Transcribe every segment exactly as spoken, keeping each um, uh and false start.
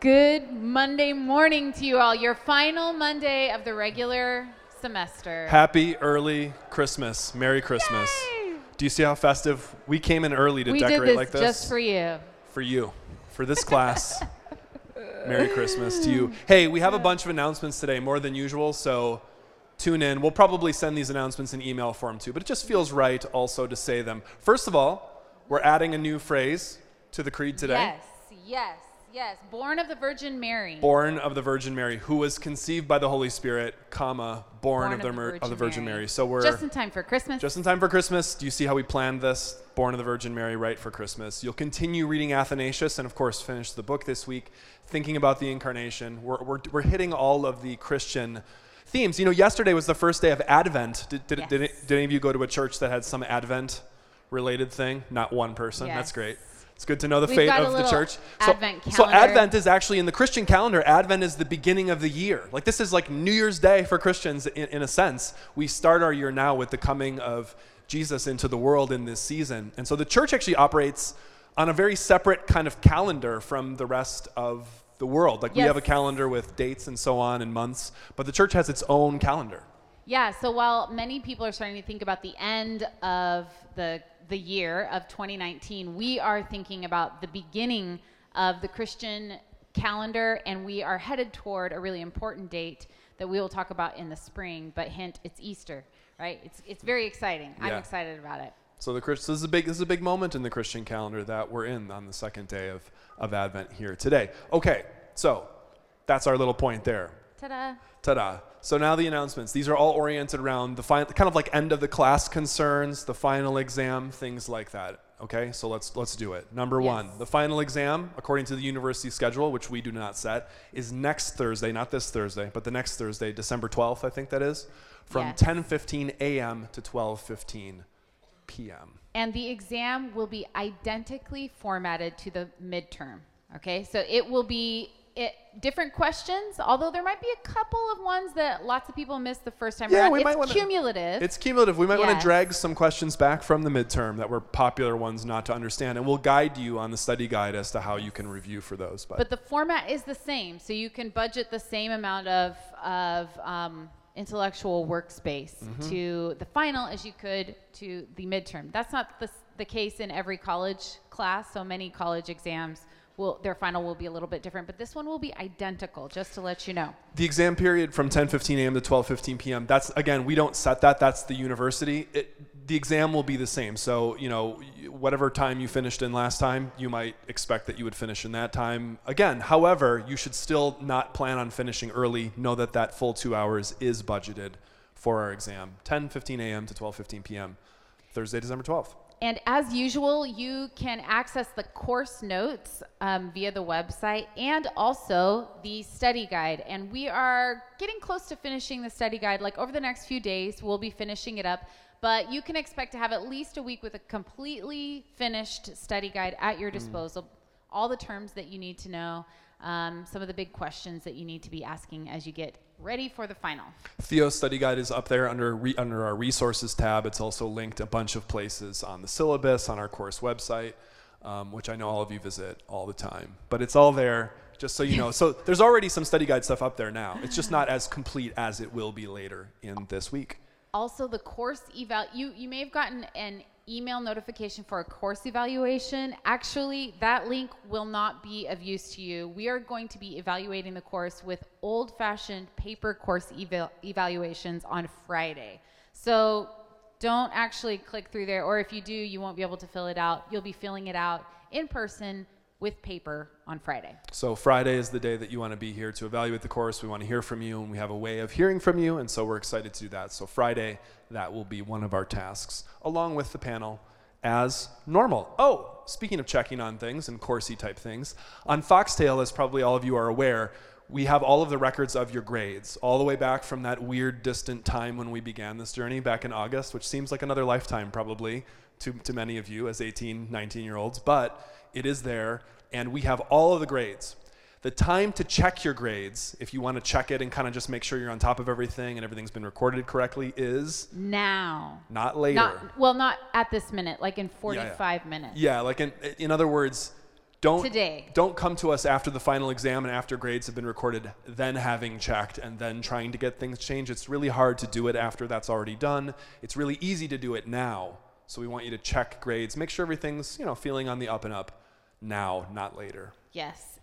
Good Monday morning to you all, your final Monday of the regular semester. Happy early Christmas. Merry Christmas. Yay! Do you see how festive? We came in early to we decorate did this like this. Just for you. For you. For this class. Merry Christmas to you. Hey, we have a bunch of announcements today, more than usual, so tune in. We'll probably send these announcements in email form too, but it just feels right also to say them. First of all, we're adding a new phrase to the creed today. Yes, yes. Yes, born of the Virgin Mary. Born of the Virgin Mary, who was conceived by the Holy Spirit, comma, born, born of, the, of, the Virgin, of the Virgin Mary. Mary. So we're just in time for Christmas. Just in time for Christmas. Do you see how we planned this? Born of the Virgin Mary, right for Christmas. You'll continue reading Athanasius and, of course, finish the book this week, thinking about the Incarnation. We're we're, we're hitting all of the Christian themes. You know, yesterday was the first day of Advent. Did did, yes. did, did any of you go to a church that had some Advent-related thing? Not one person. Yes. That's great. It's good to know the We've fate of the church. Advent so, so Advent is actually in the Christian calendar. Advent is the beginning of the year. Like this is like New Year's Day for Christians in, in a sense. We start our year now with the coming of Jesus into the world in this season. And so the church actually operates on a very separate kind of calendar from the rest of the world. Like yes. we have a calendar with dates and so on and months, but the church has its own calendar. Yeah, so while many people are starting to think about the end of the the year of twenty nineteen, we are thinking about the beginning of the Christian calendar, and we are headed toward a really important date that we will talk about in the spring, but hint, it's Easter, right? It's it's very exciting. Yeah. I'm excited about it. So the Christ, this is a big this is a big moment in the Christian calendar that we're in on the second day of, of Advent here today. Okay, so that's our little point there. Ta-da. Ta-da. So now the announcements. These are all oriented around the final, kind of like end of the class concerns, the final exam, things like that. Okay, so let's let's do it. Number yes. one, the final exam, according to the university schedule, which we do not set, is next Thursday, not this Thursday, but the next Thursday, December twelfth, I think that is, from yes. ten fifteen a.m. to twelve fifteen p.m. And the exam will be identically formatted to the midterm. Okay, so it will be... It, different questions, although there might be a couple of ones that lots of people missed the first time yeah, around. We it's might wanna, cumulative. It's cumulative. We might yes. want to drag some questions back from the midterm that were popular ones not to understand, and we'll guide you on the study guide as to how you can review for those. But, but the format is the same, so you can budget the same amount of, of um, intellectual workspace mm-hmm. to the final as you could to the midterm. That's not the, the case in every college class, so many college exams Will, their final will be a little bit different, but this one will be identical, just to let you know. The exam period from ten fifteen a.m. to twelve fifteen p.m., that's, again, we don't set that. That's the university. It, the exam will be the same. So, you know, whatever time you finished in last time, you might expect that you would finish in that time again. However, you should still not plan on finishing early. Know that that full two hours is budgeted for our exam, ten fifteen a.m. to twelve fifteen p.m., Thursday, December twelfth. And as usual, you can access the course notes um, via the website and also the study guide. And we are getting close to finishing the study guide. Like over the next few days, we'll be finishing it up. But you can expect to have at least a week with a completely finished study guide at your disposal. Mm. All the terms that you need to know, um, some of the big questions that you need to be asking as you get ready for the final. Theo's study guide is up there under re- under our resources tab. It's also linked a bunch of places on the syllabus, on our course website, um, which I know all of you visit all the time. But it's all there, just so you know. So there's already some study guide stuff up there now. It's just not as complete as it will be later in this week. Also, the course eval, you, you may have gotten an email notification for a course evaluation. Actually, that link will not be of use to you. We are going to be evaluating the course with old-fashioned paper course eval- evaluations on Friday. So don't actually click through there, or if you do, you won't be able to fill it out. You'll be filling it out in person with paper on Friday. So Friday is the day that you want to be here to evaluate the course. We want to hear from you, and we have a way of hearing from you, and so we're excited to do that. So Friday, that will be one of our tasks, along with the panel as normal. Oh, speaking of checking on things and coursey type things, on Foxtail, as probably all of you are aware, we have all of the records of your grades, all the way back from that weird distant time when we began this journey back in August, which seems like another lifetime probably to, to many of you as eighteen, nineteen-year-olds, but it is there, and we have all of the grades. The time to check your grades, if you want to check it and kind of just make sure you're on top of everything and everything's been recorded correctly, is now. Not later. Not, well, not at this minute, like in forty-five yeah, yeah. minutes. Yeah, like in in other words, don't Today. don't come to us after the final exam and after grades have been recorded, then having checked and then trying to get things changed. It's really hard to do it after that's already done. It's really easy to do it now. So we want you to check grades, make sure everything's, you know, feeling on the up and up now, not later. Yes.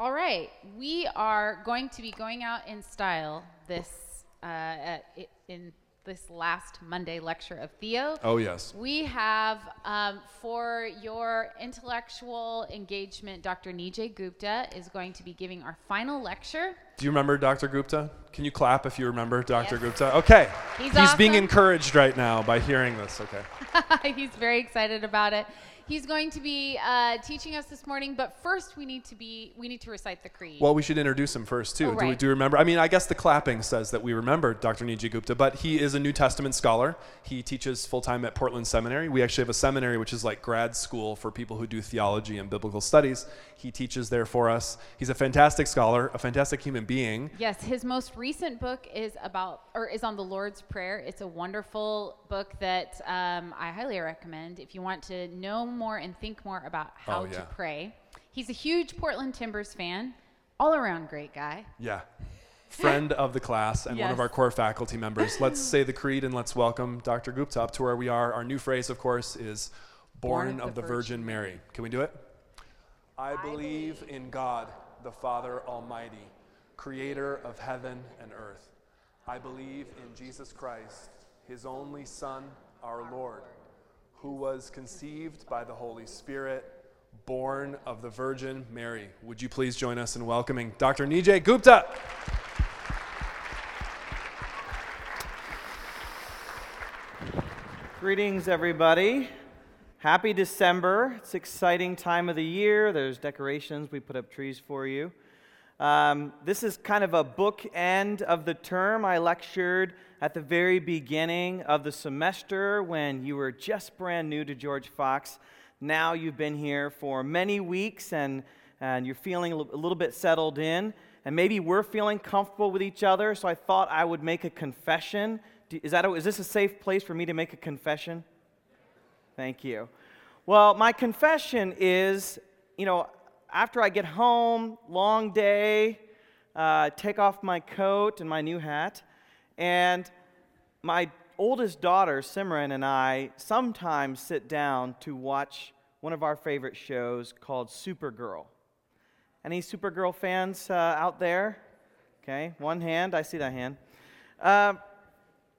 All right, we are going to be going out in style this uh, in this last Monday lecture of Theo. Oh yes. We have um, for your intellectual engagement, Doctor Nijay Gupta is going to be giving our final lecture. Do you remember Doctor Gupta? Can you clap if you remember Doctor Yes. Gupta? Okay. He's, He's awesome. Being encouraged right now by hearing this. Okay. He's very excited about it. He's going to be uh, teaching us this morning, but first we need to be we need to recite the creed. Well, we should introduce him first too. Oh, right. Do we do remember? I mean, I guess the clapping says that we remember Doctor Nijay Gupta, but he is a New Testament scholar. He teaches full time at Portland Seminary. We actually have a seminary which is like grad school for people who do theology and biblical studies. He teaches there for us. He's a fantastic scholar, a fantastic human being. Yes, his most recent book is about or is on the Lord's Prayer. It's a wonderful book that um, I highly recommend if you want to know more and think more about how oh, yeah. to pray. He's a huge Portland Timbers fan, all around great guy. Yeah. Friend of the class and yes. one of our core faculty members. Let's say the creed and let's welcome Doctor Gupta up to where we are. Our new phrase, of course, is born, born of the, the Virgin, Virgin Mary. Mary. Can we do it? I believe in God, the Father Almighty, creator of heaven and earth. I believe in Jesus Christ, his only Son, our Lord, who was conceived by the Holy Spirit, born of the Virgin Mary. Would you please join us in welcoming Doctor Nijay Gupta? Greetings, everybody. Happy December. It's an exciting time of the year. There's decorations. We put up trees for you. Um, this is kind of a bookend of the term. I lectured at the very beginning of the semester when you were just brand new to George Fox. Now you've been here for many weeks and, and you're feeling a little bit settled in. And maybe we're feeling comfortable with each other, so I thought I would make a confession. Is that a, is this a safe place for me to make a confession? Thank you. Well, my confession is, you know, after I get home, long day, uh, take off my coat and my new hat, and my oldest daughter, Simran, and I sometimes sit down to watch one of our favorite shows called Supergirl. Any Supergirl fans uh, out there? Okay, one hand. I see that hand. Uh,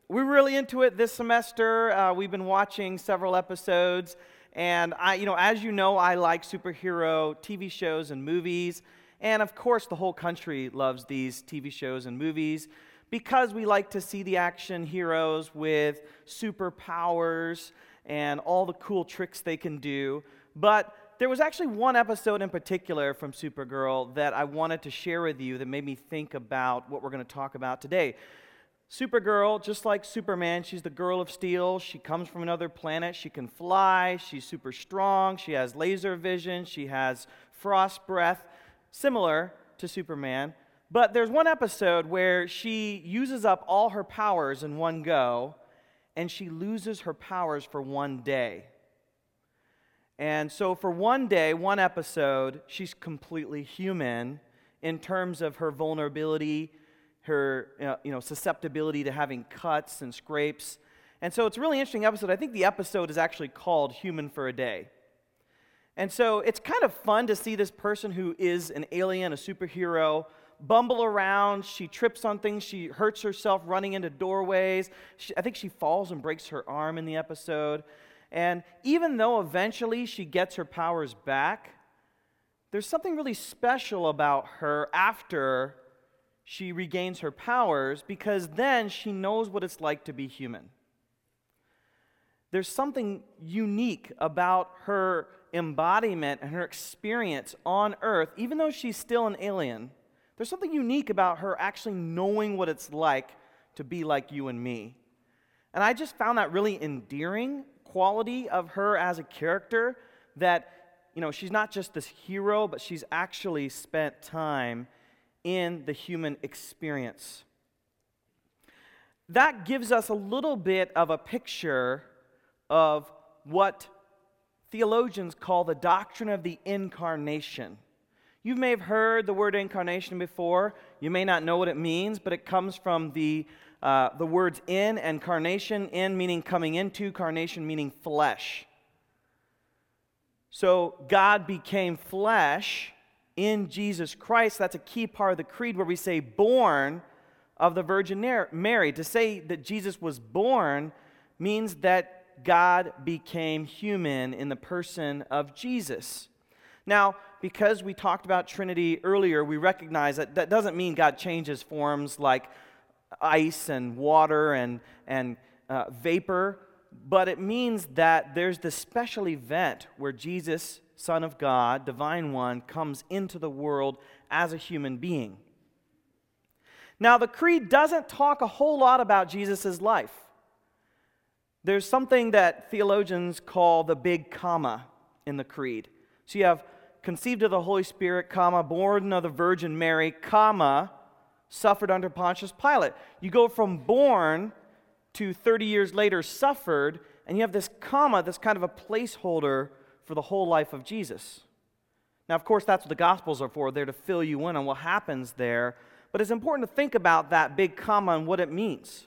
we're really into it this semester. Uh, we've been watching several episodes. And I, you know, as you know, I like superhero T V shows and movies, and of course, the whole country loves these T V shows and movies because we like to see the action heroes with superpowers and all the cool tricks they can do. But there was actually one episode in particular from Supergirl that I wanted to share with you that made me think about what we're going to talk about today. Supergirl, just like Superman, she's the girl of steel. She comes from another planet. She can fly. She's super strong. She has laser vision. She has frost breath, similar to Superman. But there's one episode where she uses up all her powers in one go, and she loses her powers for one day. And so for one day, one episode, she's completely human in terms of her vulnerability, her uh, you know, susceptibility to having cuts and scrapes. And so it's a really interesting episode. I think the episode is actually called Human for a Day. And so it's kind of fun to see this person who is an alien, a superhero, bumble around. She trips on things. She hurts herself running into doorways. She, I think she falls and breaks her arm in the episode. And even though eventually she gets her powers back, there's something really special about her after she regains her powers, because then she knows what it's like to be human. There's something unique about her embodiment and her experience on Earth, even though she's still an alien. There's something unique about her actually knowing what it's like to be like you and me. And I just found that really endearing quality of her as a character, that you know, she's not just this hero, but she's actually spent time in the human experience. That gives us a little bit of a picture of what theologians call the doctrine of the incarnation. You may have heard the word incarnation before. You may not know what it means, but it comes from the uh, the words in and carnation, in meaning coming into, carnation meaning flesh. So God became flesh in Jesus Christ. That's a key part of the creed where we say born of the Virgin Mary. To say that Jesus was born means that God became human in the person of Jesus. Now, because we talked about Trinity earlier, we recognize that that doesn't mean God changes forms like ice and water and, and uh, vapor, but it means that there's this special event where Jesus, Son of God, Divine One, comes into the world as a human being. Now, the creed doesn't talk a whole lot about Jesus' life. There's something that theologians call the big comma in the creed. So you have conceived of the Holy Spirit, comma, born of the Virgin Mary, comma, suffered under Pontius Pilate. You go from born to thirty years later suffered, and you have this comma that's kind of a placeholder for the whole life of Jesus. Now, of course, that's what the Gospels are for. They're to fill you in on what happens there. But it's important to think about that big comma and what it means.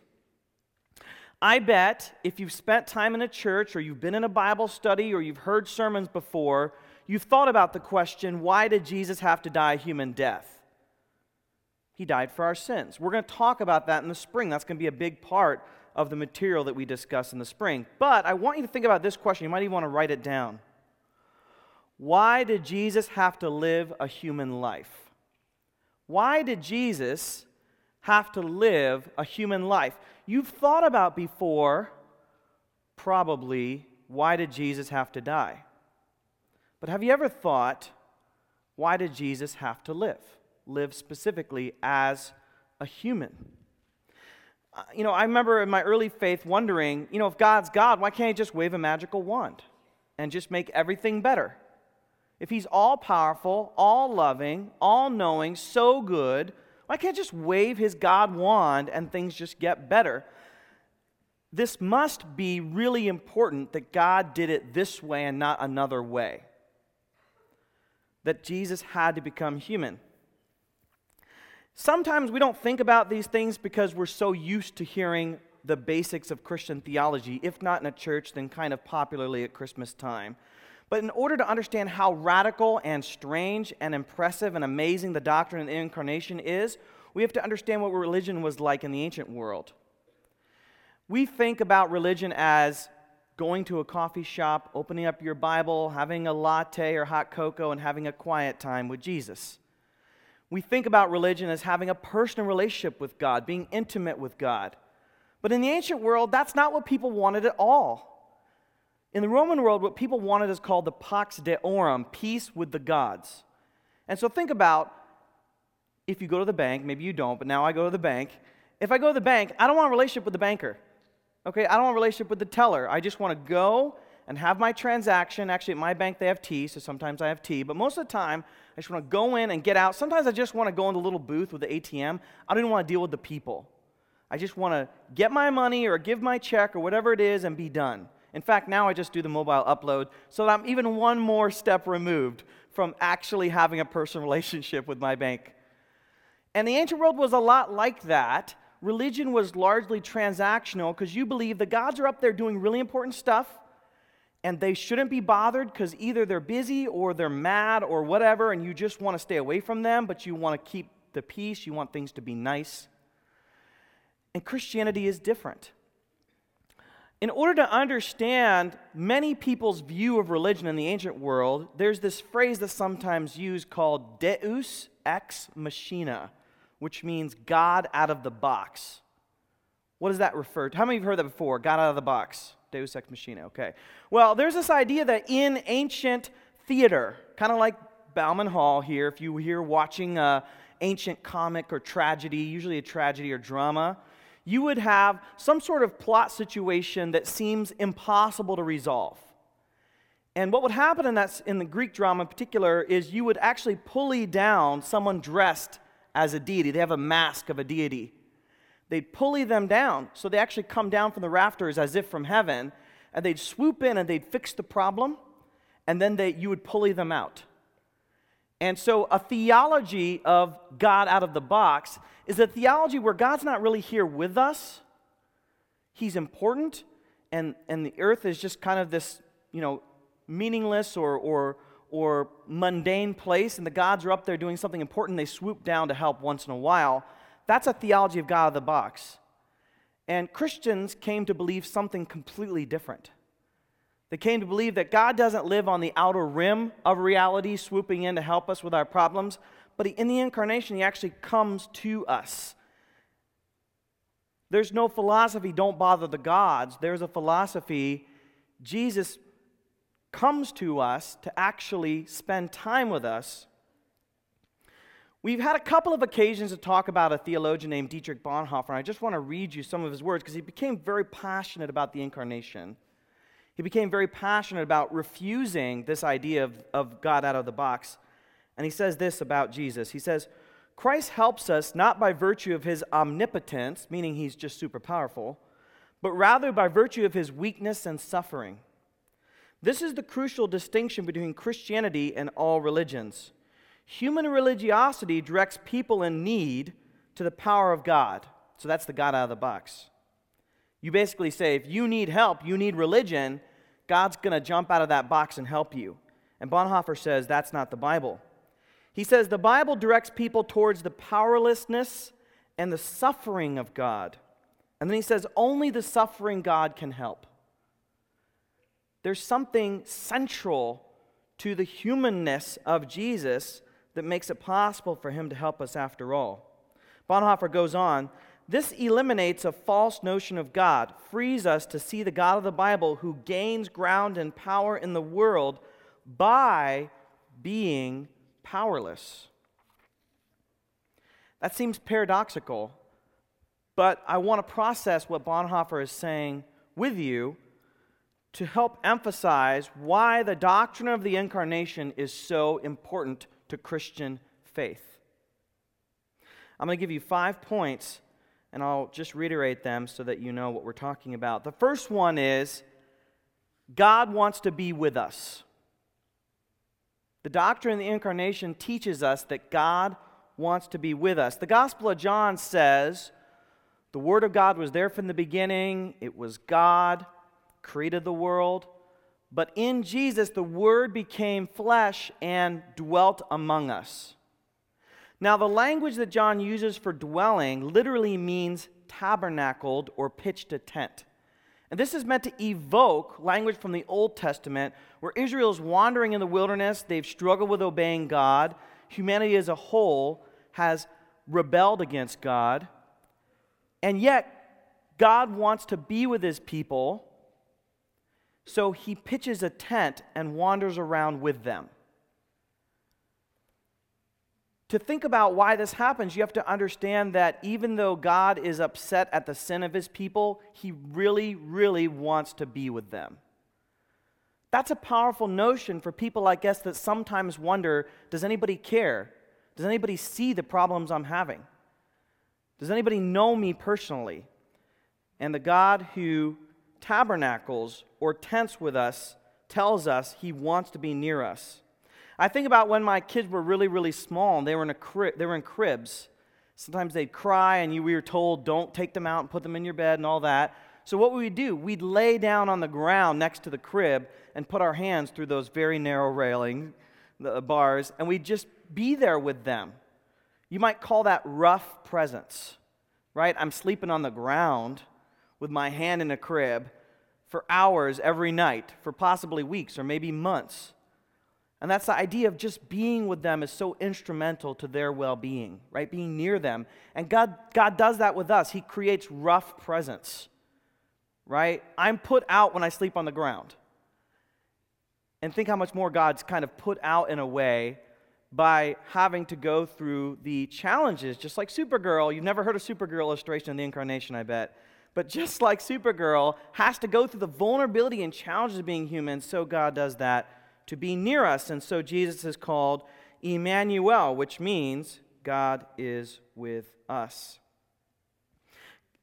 I bet if you've spent time in a church or you've been in a Bible study or you've heard sermons before, you've thought about the question, why did Jesus have to die a human death? He died for our sins. We're going to talk about that in the spring. That's going to be a big part of the material that we discuss in the spring. But I want you to think about this question. You might even want to write it down. Why did Jesus have to live a human life? Why did Jesus have to live a human life? You've thought about before, probably, why did Jesus have to die? But have you ever thought, why did Jesus have to live? Live specifically as a human. You know, I remember in my early faith wondering, you know, if God's God, why can't he just wave a magical wand and just make everything better? If he's all-powerful, all-loving, all-knowing, so good, why can't he just wave his God wand and things just get better? This must be really important that God did it this way and not another way. That Jesus had to become human. Sometimes we don't think about these things because we're so used to hearing the basics of Christian theology, if not in a church, then kind of popularly at Christmas time. But in order to understand how radical and strange and impressive and amazing the doctrine of the incarnation is, we have to understand what religion was like in the ancient world. We think about religion as going to a coffee shop, opening up your Bible, having a latte or hot cocoa, and having a quiet time with Jesus. We think about religion as having a personal relationship with God, being intimate with God. But in the ancient world, that's not what people wanted at all. In the Roman world, what people wanted is called the Pax Deorum, peace with the gods. And so think about, if you go to the bank, maybe you don't, but now I go to the bank. If I go to the bank, I don't want a relationship with the banker. Okay, I don't want a relationship with the teller. I just want to go and have my transaction. Actually, at my bank, they have tea, so sometimes I have tea. But most of the time, I just want to go in and get out. Sometimes I just want to go in the little booth with the A T M. I don't even want to deal with the people. I just want to get my money or give my check or whatever it is and be done. In fact, now I just do the mobile upload, so that I'm even one more step removed from actually having a personal relationship with my bank. And the ancient world was a lot like that. Religion was largely transactional because you believe the gods are up there doing really important stuff, and they shouldn't be bothered because either they're busy or they're mad or whatever, and you just want to stay away from them, but you want to keep the peace. You want things to be nice. And Christianity is different. In order to understand many people's view of religion in the ancient world, there's this phrase that's sometimes used called deus ex machina, which means God out of the box. What does that refer to? How many of you have heard that before? God out of the box. Deus ex machina, okay. Well, there's this idea that in ancient theater, kind of like Bauman Hall here, if you were here watching an ancient comic or tragedy, usually a tragedy or drama, you would have some sort of plot situation that seems impossible to resolve. And what would happen in that, in the Greek drama in particular, is you would actually pulley down someone dressed as a deity. They have a mask of a deity. They'd pulley them down, so they actually come down from the rafters as if from heaven, and they'd swoop in and they'd fix the problem, and then they, you would pulley them out. And so a theology of God out of the box is a theology where God's not really here with us. He's important, and, and the earth is just kind of this, you know, meaningless or, or, or mundane place, and the gods are up there doing something important. They swoop down to help once in a while. That's a theology of God out of the box. And Christians came to believe something completely different. They came to believe that God doesn't live on the outer rim of reality, swooping in to help us with our problems, but he, in the incarnation, he actually comes to us. There's no philosophy, don't bother the gods. There's a philosophy, Jesus comes to us to actually spend time with us. We've had a couple of occasions to talk about a theologian named Dietrich Bonhoeffer, and I just want to read you some of his words because he became very passionate about the incarnation. He became very passionate about refusing this idea of, of God out of the box. And he says this about Jesus. He says, Christ helps us not by virtue of his omnipotence, meaning he's just super powerful, but rather by virtue of his weakness and suffering. This is the crucial distinction between Christianity and all religions. Human religiosity directs people in need to the power of God. So that's the God out of the box. You basically say, if you need help, you need religion, God's going to jump out of that box and help you. And Bonhoeffer says that's not the Bible. He says the Bible directs people towards the powerlessness and the suffering of God. And then he says only the suffering God can help. There's something central to the humanness of Jesus that makes it possible for him to help us after all. Bonhoeffer goes on, this eliminates a false notion of God, frees us to see the God of the Bible who gains ground and power in the world by being powerless. That seems paradoxical, but I want to process what Bonhoeffer is saying with you to help emphasize why the doctrine of the incarnation is so important to Christian faith. I'm going to give you five points, and I'll just reiterate them so that you know what we're talking about. The first one is, God wants to be with us. The doctrine of the incarnation teaches us that God wants to be with us. The Gospel of John says, the Word of God was there from the beginning, it was God, created the world, but in Jesus the Word became flesh and dwelt among us. Now, the language that John uses for dwelling literally means tabernacled or pitched a tent. And this is meant to evoke language from the Old Testament where Israel's wandering in the wilderness, they've struggled with obeying God. Humanity as a whole has rebelled against God. And yet, God wants to be with his people, so he pitches a tent and wanders around with them. To think about why this happens, you have to understand that even though God is upset at the sin of his people, he really, really wants to be with them. That's a powerful notion for people like us that sometimes wonder, does anybody care? Does anybody see the problems I'm having? Does anybody know me personally? And the God who tabernacles or tents with us tells us he wants to be near us. I think about when my kids were really, really small and they were in a cri- they were in cribs. Sometimes they'd cry and you, we were told, don't take them out and put them in your bed and all that. So what would we do? We'd lay down on the ground next to the crib and put our hands through those very narrow railing the bars, and we'd just be there with them. You might call that rough presence, right? I'm sleeping on the ground with my hand in a crib for hours every night, for possibly weeks or maybe months. And that's the idea of just being with them is so instrumental to their well-being, right? Being near them. And God, God does that with us. He creates rough presence, right? I'm put out when I sleep on the ground. And think how much more God's kind of put out in a way by having to go through the challenges, just like Supergirl. You've never heard of Supergirl illustration in the incarnation, I bet. but just like Supergirl has to go through the vulnerability and challenges of being human, so God does that to be near us. And so Jesus is called Emmanuel, which means God is with us.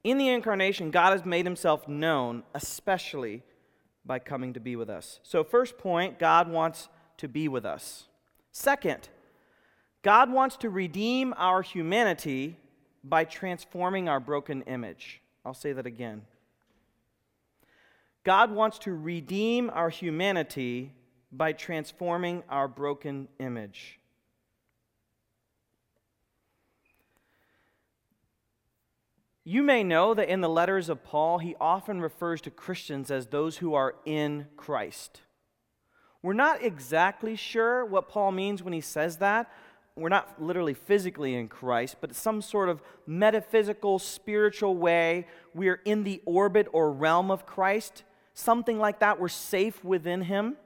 In the incarnation, God has made himself known, especially by coming to be with us. So first point, God wants to be with us. Second, God wants to redeem our humanity by transforming our broken image. I'll say that again. God wants to redeem our humanity by transforming our broken image. You may know that in the letters of Paul, he often refers to Christians as those who are in Christ. We're not exactly sure what Paul means when he says that. We're not literally physically in Christ, but some sort of metaphysical, spiritual way. We are in the orbit or realm of Christ, something like that. We're safe within him.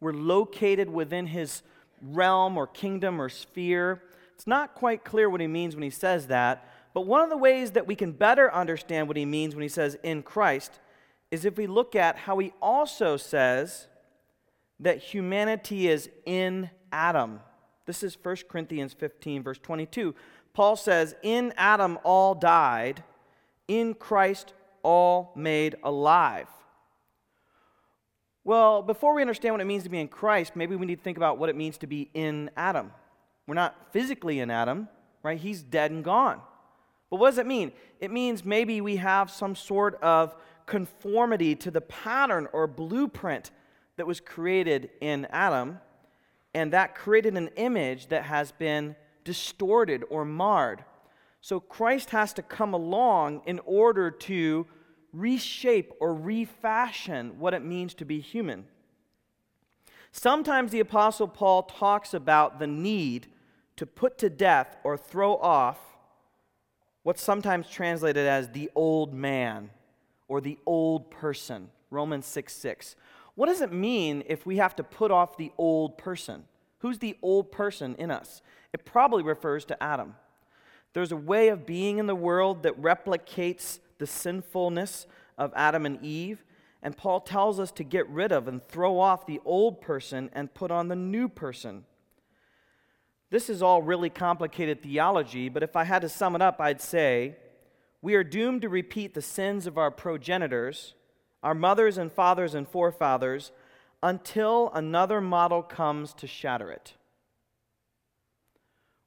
We're located within his realm or kingdom or sphere. It's not quite clear what he means when he says that, but one of the ways that we can better understand what he means when he says in Christ is if we look at how he also says that humanity is in Adam. This is First Corinthians fifteen, verse twenty-two. Paul says, in Adam all died, in Christ all made alive. Well, before we understand what it means to be in Christ, maybe we need to think about what it means to be in Adam. We're not physically in Adam, right? He's dead and gone. But what does it mean? It means maybe we have some sort of conformity to the pattern or blueprint that was created in Adam, and that created an image that has been distorted or marred. So Christ has to come along in order to reshape or refashion what it means to be human. Sometimes the Apostle Paul talks about the need to put to death or throw off what's sometimes translated as the old man or the old person, Romans six six. What does it mean if we have to put off the old person? Who's the old person in us? It probably refers to Adam. There's a way of being in the world that replicates the sinfulness of Adam and Eve, and Paul tells us to get rid of and throw off the old person and put on the new person. This is all really complicated theology, but if I had to sum it up, I'd say we are doomed to repeat the sins of our progenitors, our mothers and fathers and forefathers, until another model comes to shatter it.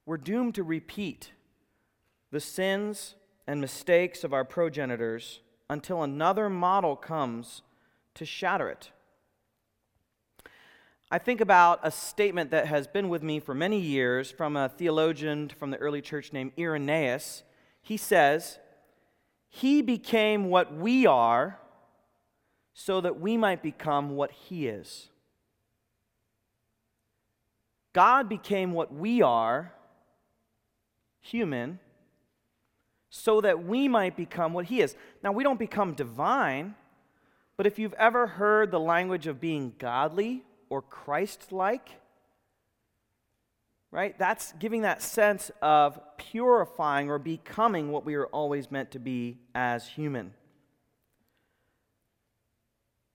We're doomed to repeat the sins and mistakes of our progenitors until another model comes to shatter it. I think about a statement that has been with me for many years from a theologian from the early church named Irenaeus. He says, "He became what we are, so that we might become what he is." God became what we are, human, so that we might become what he is. Now, we don't become divine, but if you've ever heard the language of being godly or Christ-like, right? That's giving that sense of purifying or becoming what we are always meant to be as human.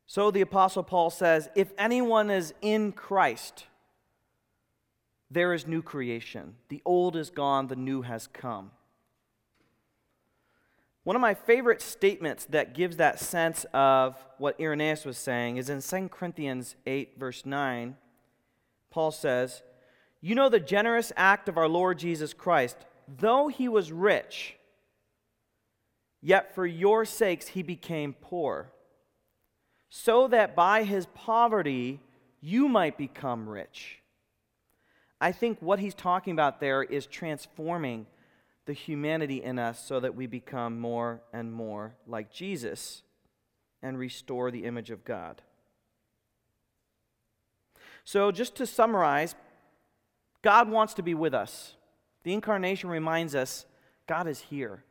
So the Apostle Paul says, if anyone is in Christ, there is new creation. The old is gone, the new has come. One of my favorite statements that gives that sense of what Irenaeus was saying is in Second Corinthians eight, verse nine. Paul says, "You know the generous act of our Lord Jesus Christ. Though he was rich, yet for your sakes he became poor, so that by his poverty you might become rich." I think what he's talking about there is transforming the humanity in us so that we become more and more like Jesus and restore the image of God. So just to summarize, God wants to be with us. The incarnation reminds us God is here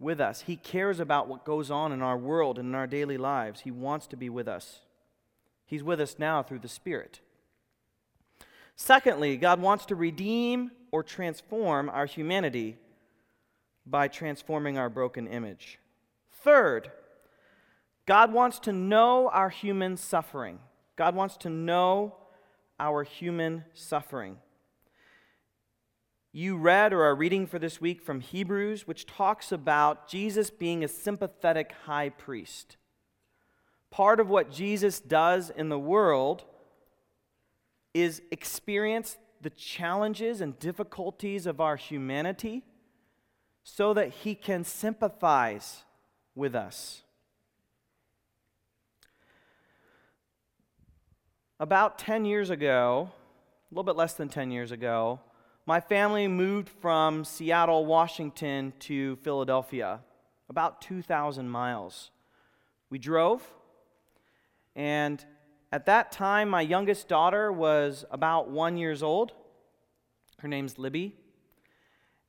with us. He cares about what goes on in our world and in our daily lives. He wants to be with us. He's with us now through the Spirit. Secondly, God wants to redeem or transform our humanity by transforming our broken image. Third, God wants to know our human suffering. God wants to know our human suffering. You read or are reading for this week from Hebrews, which talks about Jesus being a sympathetic high priest. Part of what Jesus does in the world is experience the challenges and difficulties of our humanity so that he can sympathize with us. About ten years ago, a little bit less than ten years ago, my family moved from Seattle, Washington to Philadelphia, about two thousand miles. We drove, and at that time, my youngest daughter was about one year old. Her name's Libby.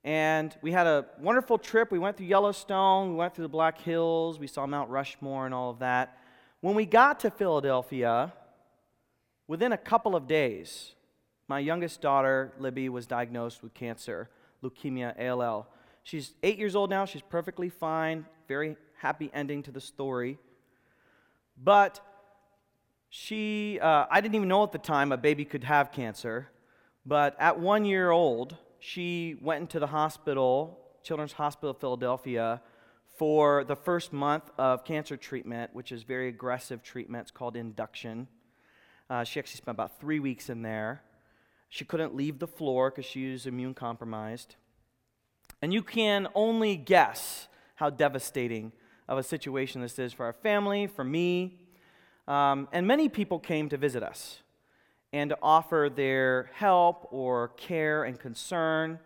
And we had a wonderful trip. We went through Yellowstone, we went through the Black Hills, we saw Mount Rushmore and all of that. When we got to Philadelphia, within a couple of days, my youngest daughter, Libby, was diagnosed with cancer, leukemia, A L L. She's eight years old now. She's perfectly fine. Very happy ending to the story. But she, uh, I didn't even know at the time a baby could have cancer. But at one year old, she went into the hospital, Children's Hospital of Philadelphia, for the first month of cancer treatment, which is very aggressive treatment. It's called induction. Uh, she actually spent about three weeks in there. She couldn't leave the floor because she was immune compromised. And you can only guess how devastating of a situation this is for our family, for me. Um, and many people came to visit us and to offer their help or care and concern.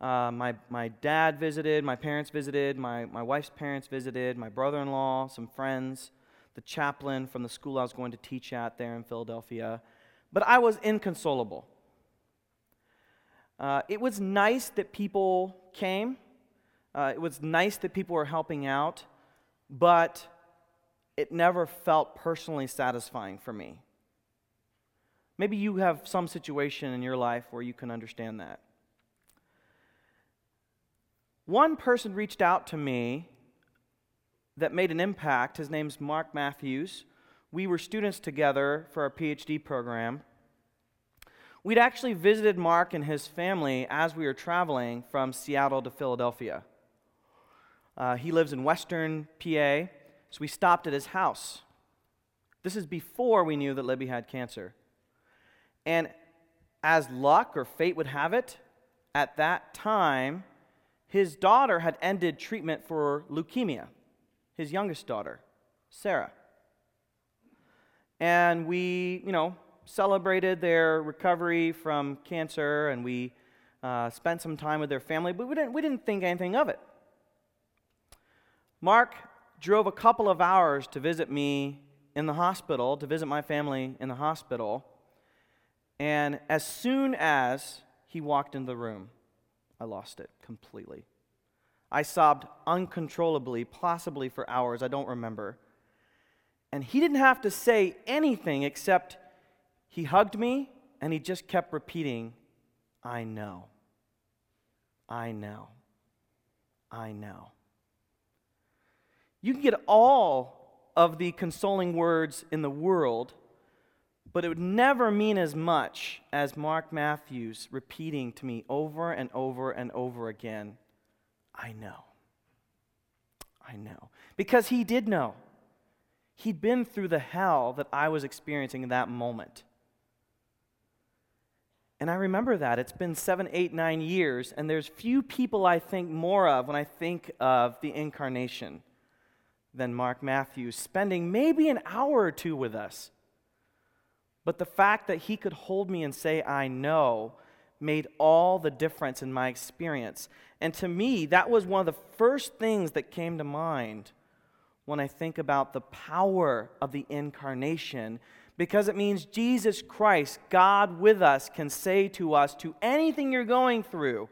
Uh, my, my dad visited, my parents visited, my, my wife's parents visited, my brother-in-law, some friends, the chaplain from the school I was going to teach at there in Philadelphia. But I was inconsolable. Uh, it was nice that people came. Uh, it was nice that people were helping out, but it never felt personally satisfying for me. Maybe you have some situation in your life where you can understand that. One person reached out to me that made an impact. His name's Mark Matthews. We were students together for our P H D program. We'd actually visited Mark and his family as we were traveling from Seattle to Philadelphia. Uh, he lives in Western P A, so we stopped at his house. This is before we knew that Libby had cancer. And as luck or fate would have it, at that time, his daughter had ended treatment for leukemia, his youngest daughter, Sarah. And we, you know, celebrated their recovery from cancer, and we uh, spent some time with their family, but we didn't, we didn't think anything of it. Mark drove a couple of hours to visit me in the hospital, to visit my family in the hospital, and as soon as he walked into the room, I lost it completely. I sobbed uncontrollably, possibly for hours, I don't remember. And he didn't have to say anything except he hugged me and he just kept repeating, I know, I know, I know. You can get all of the consoling words in the world, but it would never mean as much as Mark Matthews repeating to me over and over and over again, I know, I know. Because he did know. He'd been through the hell that I was experiencing in that moment. And I remember that. It's been seven, eight, nine years, and there's few people I think more of when I think of the incarnation than Mark Matthews, spending maybe an hour or two with us. But the fact that he could hold me and say, I know, made all the difference in my experience. And to me, that was one of the first things that came to mind when I think about the power of the incarnation, because it means Jesus Christ, God with us, can say to us, to anything you're going through,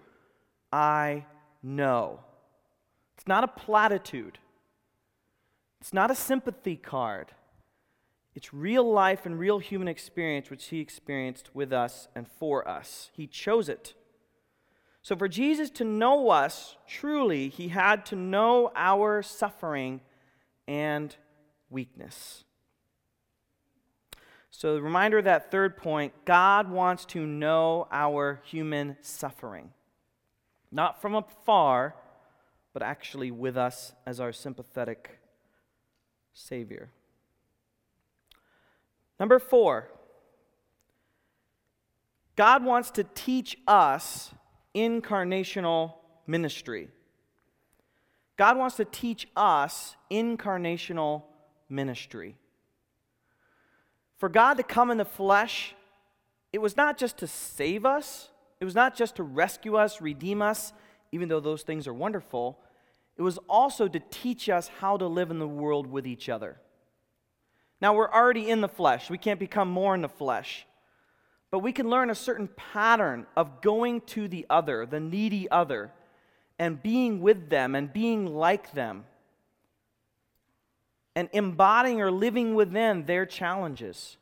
I know. It's not a platitude. It's not a sympathy card. It's real life and real human experience, which he experienced with us and for us. He chose it. So for Jesus to know us truly, he had to know our suffering and weakness. So the reminder of that third point, God wants to know our human suffering. Not from afar, but actually with us as our sympathetic Savior. Number four, God wants to teach us incarnational ministry. God wants to teach us incarnational ministry. For God to come in the flesh, it was not just to save us, it was not just to rescue us, redeem us, even though those things are wonderful. It was also to teach us how to live in the world with each other. Now, we're already in the flesh. We can't become more in the flesh. But we can learn a certain pattern of going to the other, the needy other, and being with them and being like them, and embodying or living within their challenges.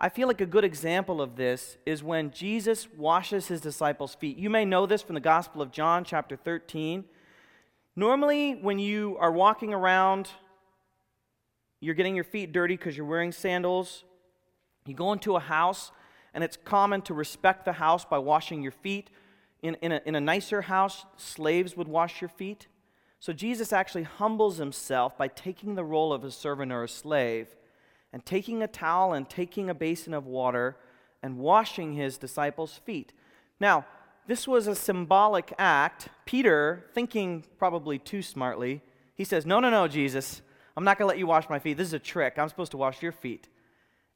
I feel like a good example of this is when Jesus washes his disciples' feet. You may know this from the Gospel of John, chapter thirteen. Normally, when you are walking around, you're getting your feet dirty because you're wearing sandals. You go into a house, and it's common to respect the house by washing your feet. In, in, a, in a nicer house, slaves would wash your feet. So Jesus actually humbles himself by taking the role of a servant or a slave, and taking a towel and taking a basin of water and washing his disciples' feet. Now, this was a symbolic act. Peter, thinking probably too smartly, he says, no, no, no, Jesus, I'm not going to let you wash my feet. This is a trick. I'm supposed to wash your feet.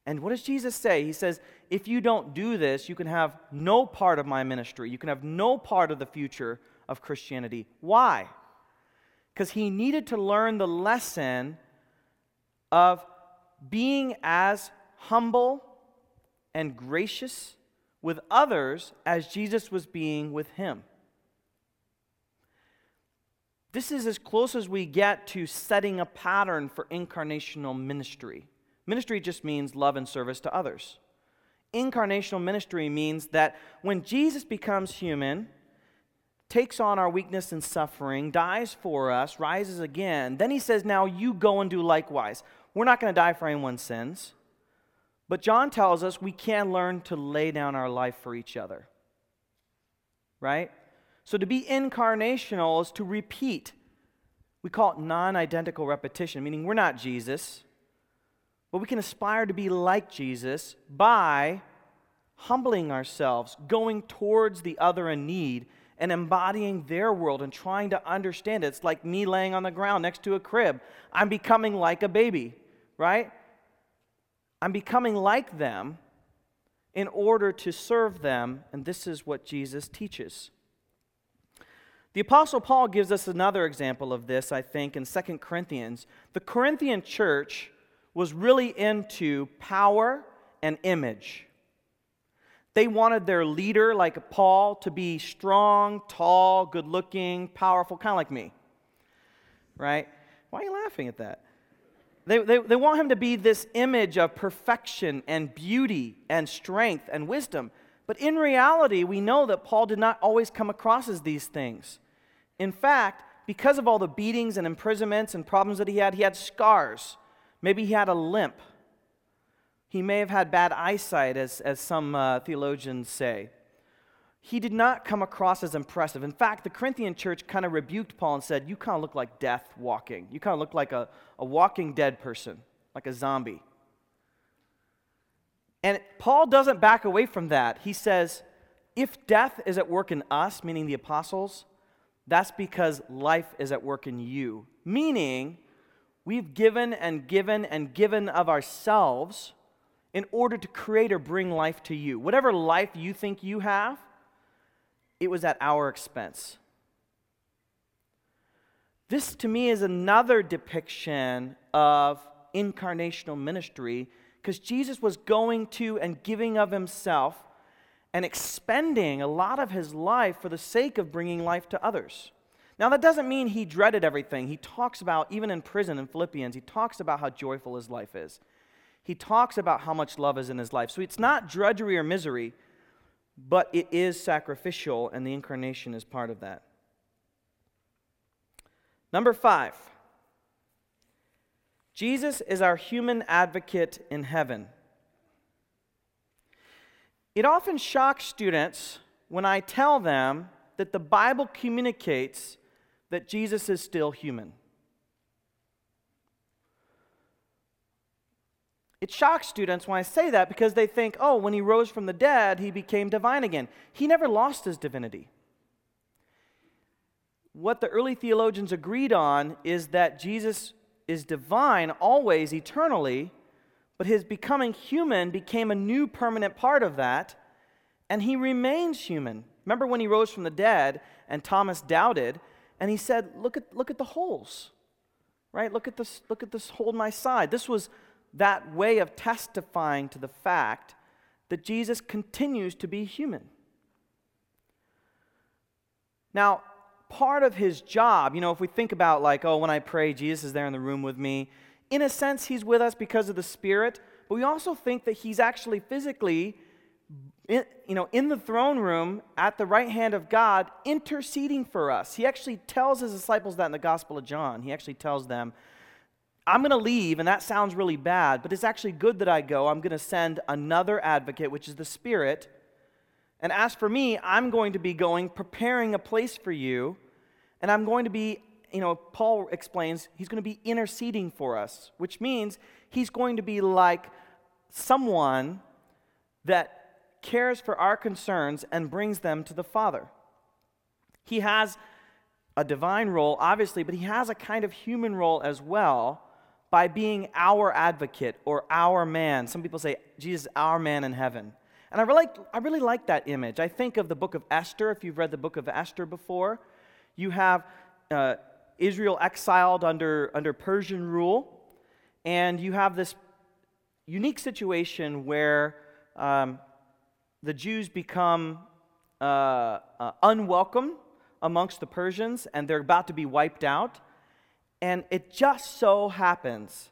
And what does Jesus say? He says, if you don't do this, you can have no part of my ministry. You can have no part of the future of Christianity. Why? Because he needed to learn the lesson of being as humble and gracious with others as Jesus was being with him. This is as close as we get to setting a pattern for incarnational ministry. Ministry just means love and service to others. Incarnational ministry means that when Jesus becomes human, takes on our weakness and suffering, dies for us, rises again, then he says, now you go and do likewise. We're not going to die for anyone's sins. But John tells us we can learn to lay down our life for each other. Right? So to be incarnational is to repeat. We call it non-identical repetition, meaning we're not Jesus. But we can aspire to be like Jesus by humbling ourselves, going towards the other in need, and embodying their world and trying to understand it. It's like me laying on the ground next to a crib. I'm becoming like a baby, right? I'm becoming like them in order to serve them, and this is what Jesus teaches. The Apostle Paul gives us another example of this, I think, in Second Corinthians. The Corinthian church was really into power and image. They wanted their leader, like Paul, to be strong, tall, good-looking, powerful, kind of like me, right? Why are you laughing at that? They, they, they want him to be this image of perfection and beauty and strength and wisdom. But in reality, we know that Paul did not always come across as these things. In fact, because of all the beatings and imprisonments and problems that he had, he had scars. Maybe he had a limp. He may have had bad eyesight, as, as some uh, theologians say. He did not come across as impressive. In fact, the Corinthian church kind of rebuked Paul and said, you kind of look like death walking. You kind of look like a, a walking dead person, like a zombie. And Paul doesn't back away from that. He says, if death is at work in us, meaning the apostles, that's because life is at work in you. Meaning, we've given and given and given of ourselves in order to create or bring life to you. Whatever life you think you have, it was at our expense. This, to me, is another depiction of incarnational ministry, because Jesus was going to and giving of himself and expending a lot of his life for the sake of bringing life to others. Now, that doesn't mean he dreaded everything. He talks about, even in prison in Philippians, he talks about how joyful his life is. He talks about how much love is in his life. So it's not drudgery or misery, but it is sacrificial, and the incarnation is part of that. Number five, Jesus is our human advocate in heaven. It often shocks students when I tell them that the Bible communicates that Jesus is still human. It shocks students when I say that because they think, oh, when he rose from the dead, he became divine again. He never lost his divinity. What the early theologians agreed on is that Jesus is divine always, eternally, but his becoming human became a new permanent part of that, and he remains human. Remember when he rose from the dead and Thomas doubted, and he said, look at, look at the holes, right? Look at this, look at this hole in my side. This was that way of testifying to the fact that Jesus continues to be human. Now, part of his job, you know, if we think about like, oh, when I pray, Jesus is there in the room with me. In a sense, he's with us because of the Spirit, but we also think that he's actually physically, in, you know, in the throne room at the right hand of God, interceding for us. He actually tells his disciples that in the Gospel of John. He actually tells them, I'm going to leave, and that sounds really bad, but it's actually good that I go. I'm going to send another advocate, which is the Spirit. And as for me, I'm going to be going, preparing a place for you, and I'm going to be, you know, Paul explains, he's going to be interceding for us, which means he's going to be like someone that cares for our concerns and brings them to the Father. He has a divine role, obviously, but he has a kind of human role as well, by being our advocate or our man. Some people say, Jesus, our man in heaven. And I really, I really like that image. I think of the book of Esther. If you've read the book of Esther before, you have uh, Israel exiled under, under Persian rule, and you have this unique situation where um, the Jews become uh, uh, unwelcome amongst the Persians, and they're about to be wiped out. And it just so happens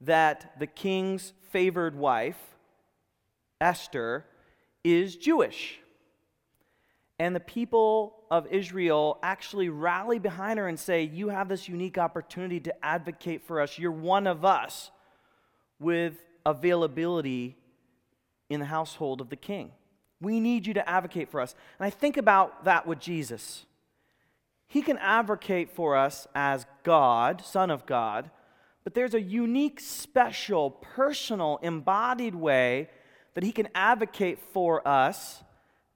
that the king's favored wife, Esther, is Jewish. And the people of Israel actually rally behind her and say, you have this unique opportunity to advocate for us. You're one of us, with availability in the household of the king. We need you to advocate for us. And I think about that with Jesus. He can advocate for us as God, Son of God, but there's a unique, special, personal, embodied way that he can advocate for us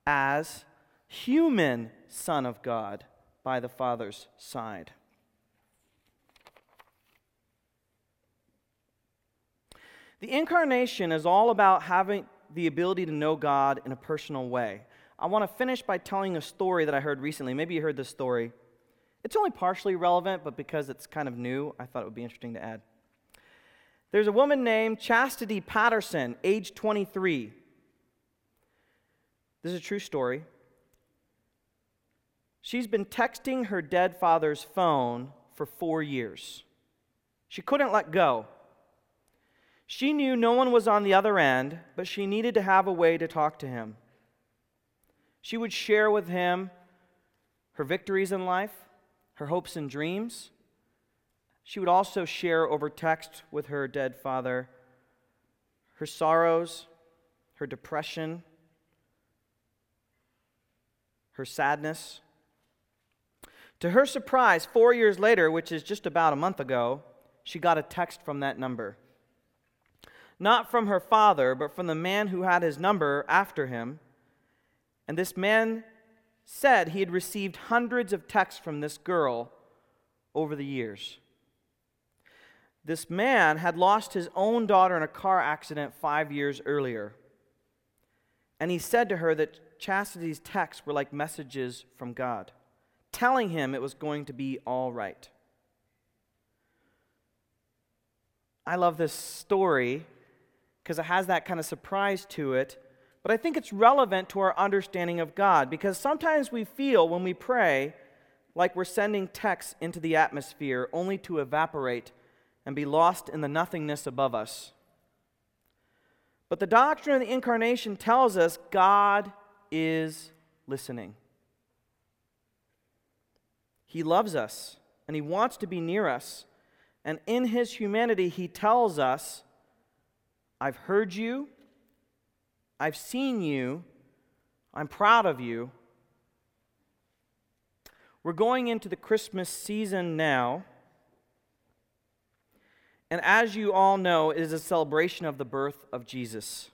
as human Son of God by the Father's side. The incarnation is all about having the ability to know God in a personal way. I want to finish by telling a story that I heard recently. Maybe you heard this story. It's only partially relevant, but because it's kind of new, I thought it would be interesting to add. There's a woman named Chastity Patterson, age twenty-three. This is a true story. She's been texting her dead father's phone for four years. She couldn't let go. She knew no one was on the other end, but she needed to have a way to talk to him. She would share with him her victories in life, her hopes and dreams. She would also share over text with her dead father her sorrows, her depression, her sadness. To her surprise, four years later, which is just about a month ago, she got a text from that number. Not from her father, but from the man who had his number after him. And this man said he had received hundreds of texts from this girl over the years. This man had lost his own daughter in a car accident five years earlier. And he said to her that Chastity's texts were like messages from God, telling him it was going to be all right. I love this story because it has that kind of surprise to it, but I think it's relevant to our understanding of God, because sometimes we feel when we pray like we're sending texts into the atmosphere only to evaporate and be lost in the nothingness above us. But the doctrine of the incarnation tells us God is listening. He loves us, and he wants to be near us. And in his humanity, he tells us, I've heard you, I've seen you, I'm proud of you. We're going into the Christmas season now. And as you all know, it is a celebration of the birth of Jesus.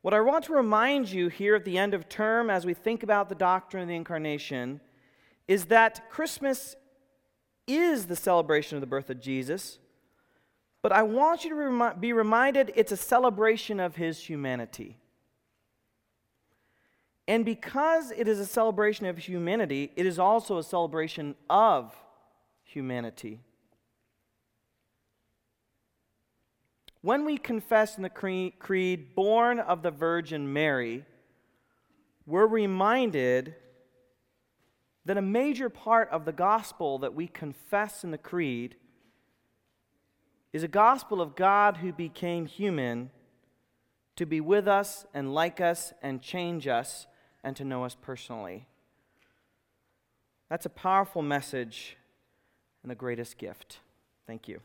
What I want to remind you here at the end of term, as we think about the doctrine of the incarnation, is that Christmas is the celebration of the birth of Jesus, but I want you to remi- be reminded it's a celebration of his humanity. And because it is a celebration of humanity, it is also a celebration of humanity. When we confess in the cre- creed, born of the Virgin Mary, we're reminded that a major part of the gospel that we confess in the creed is a gospel of God who became human to be with us and like us and change us and to know us personally. That's a powerful message and the greatest gift. Thank you.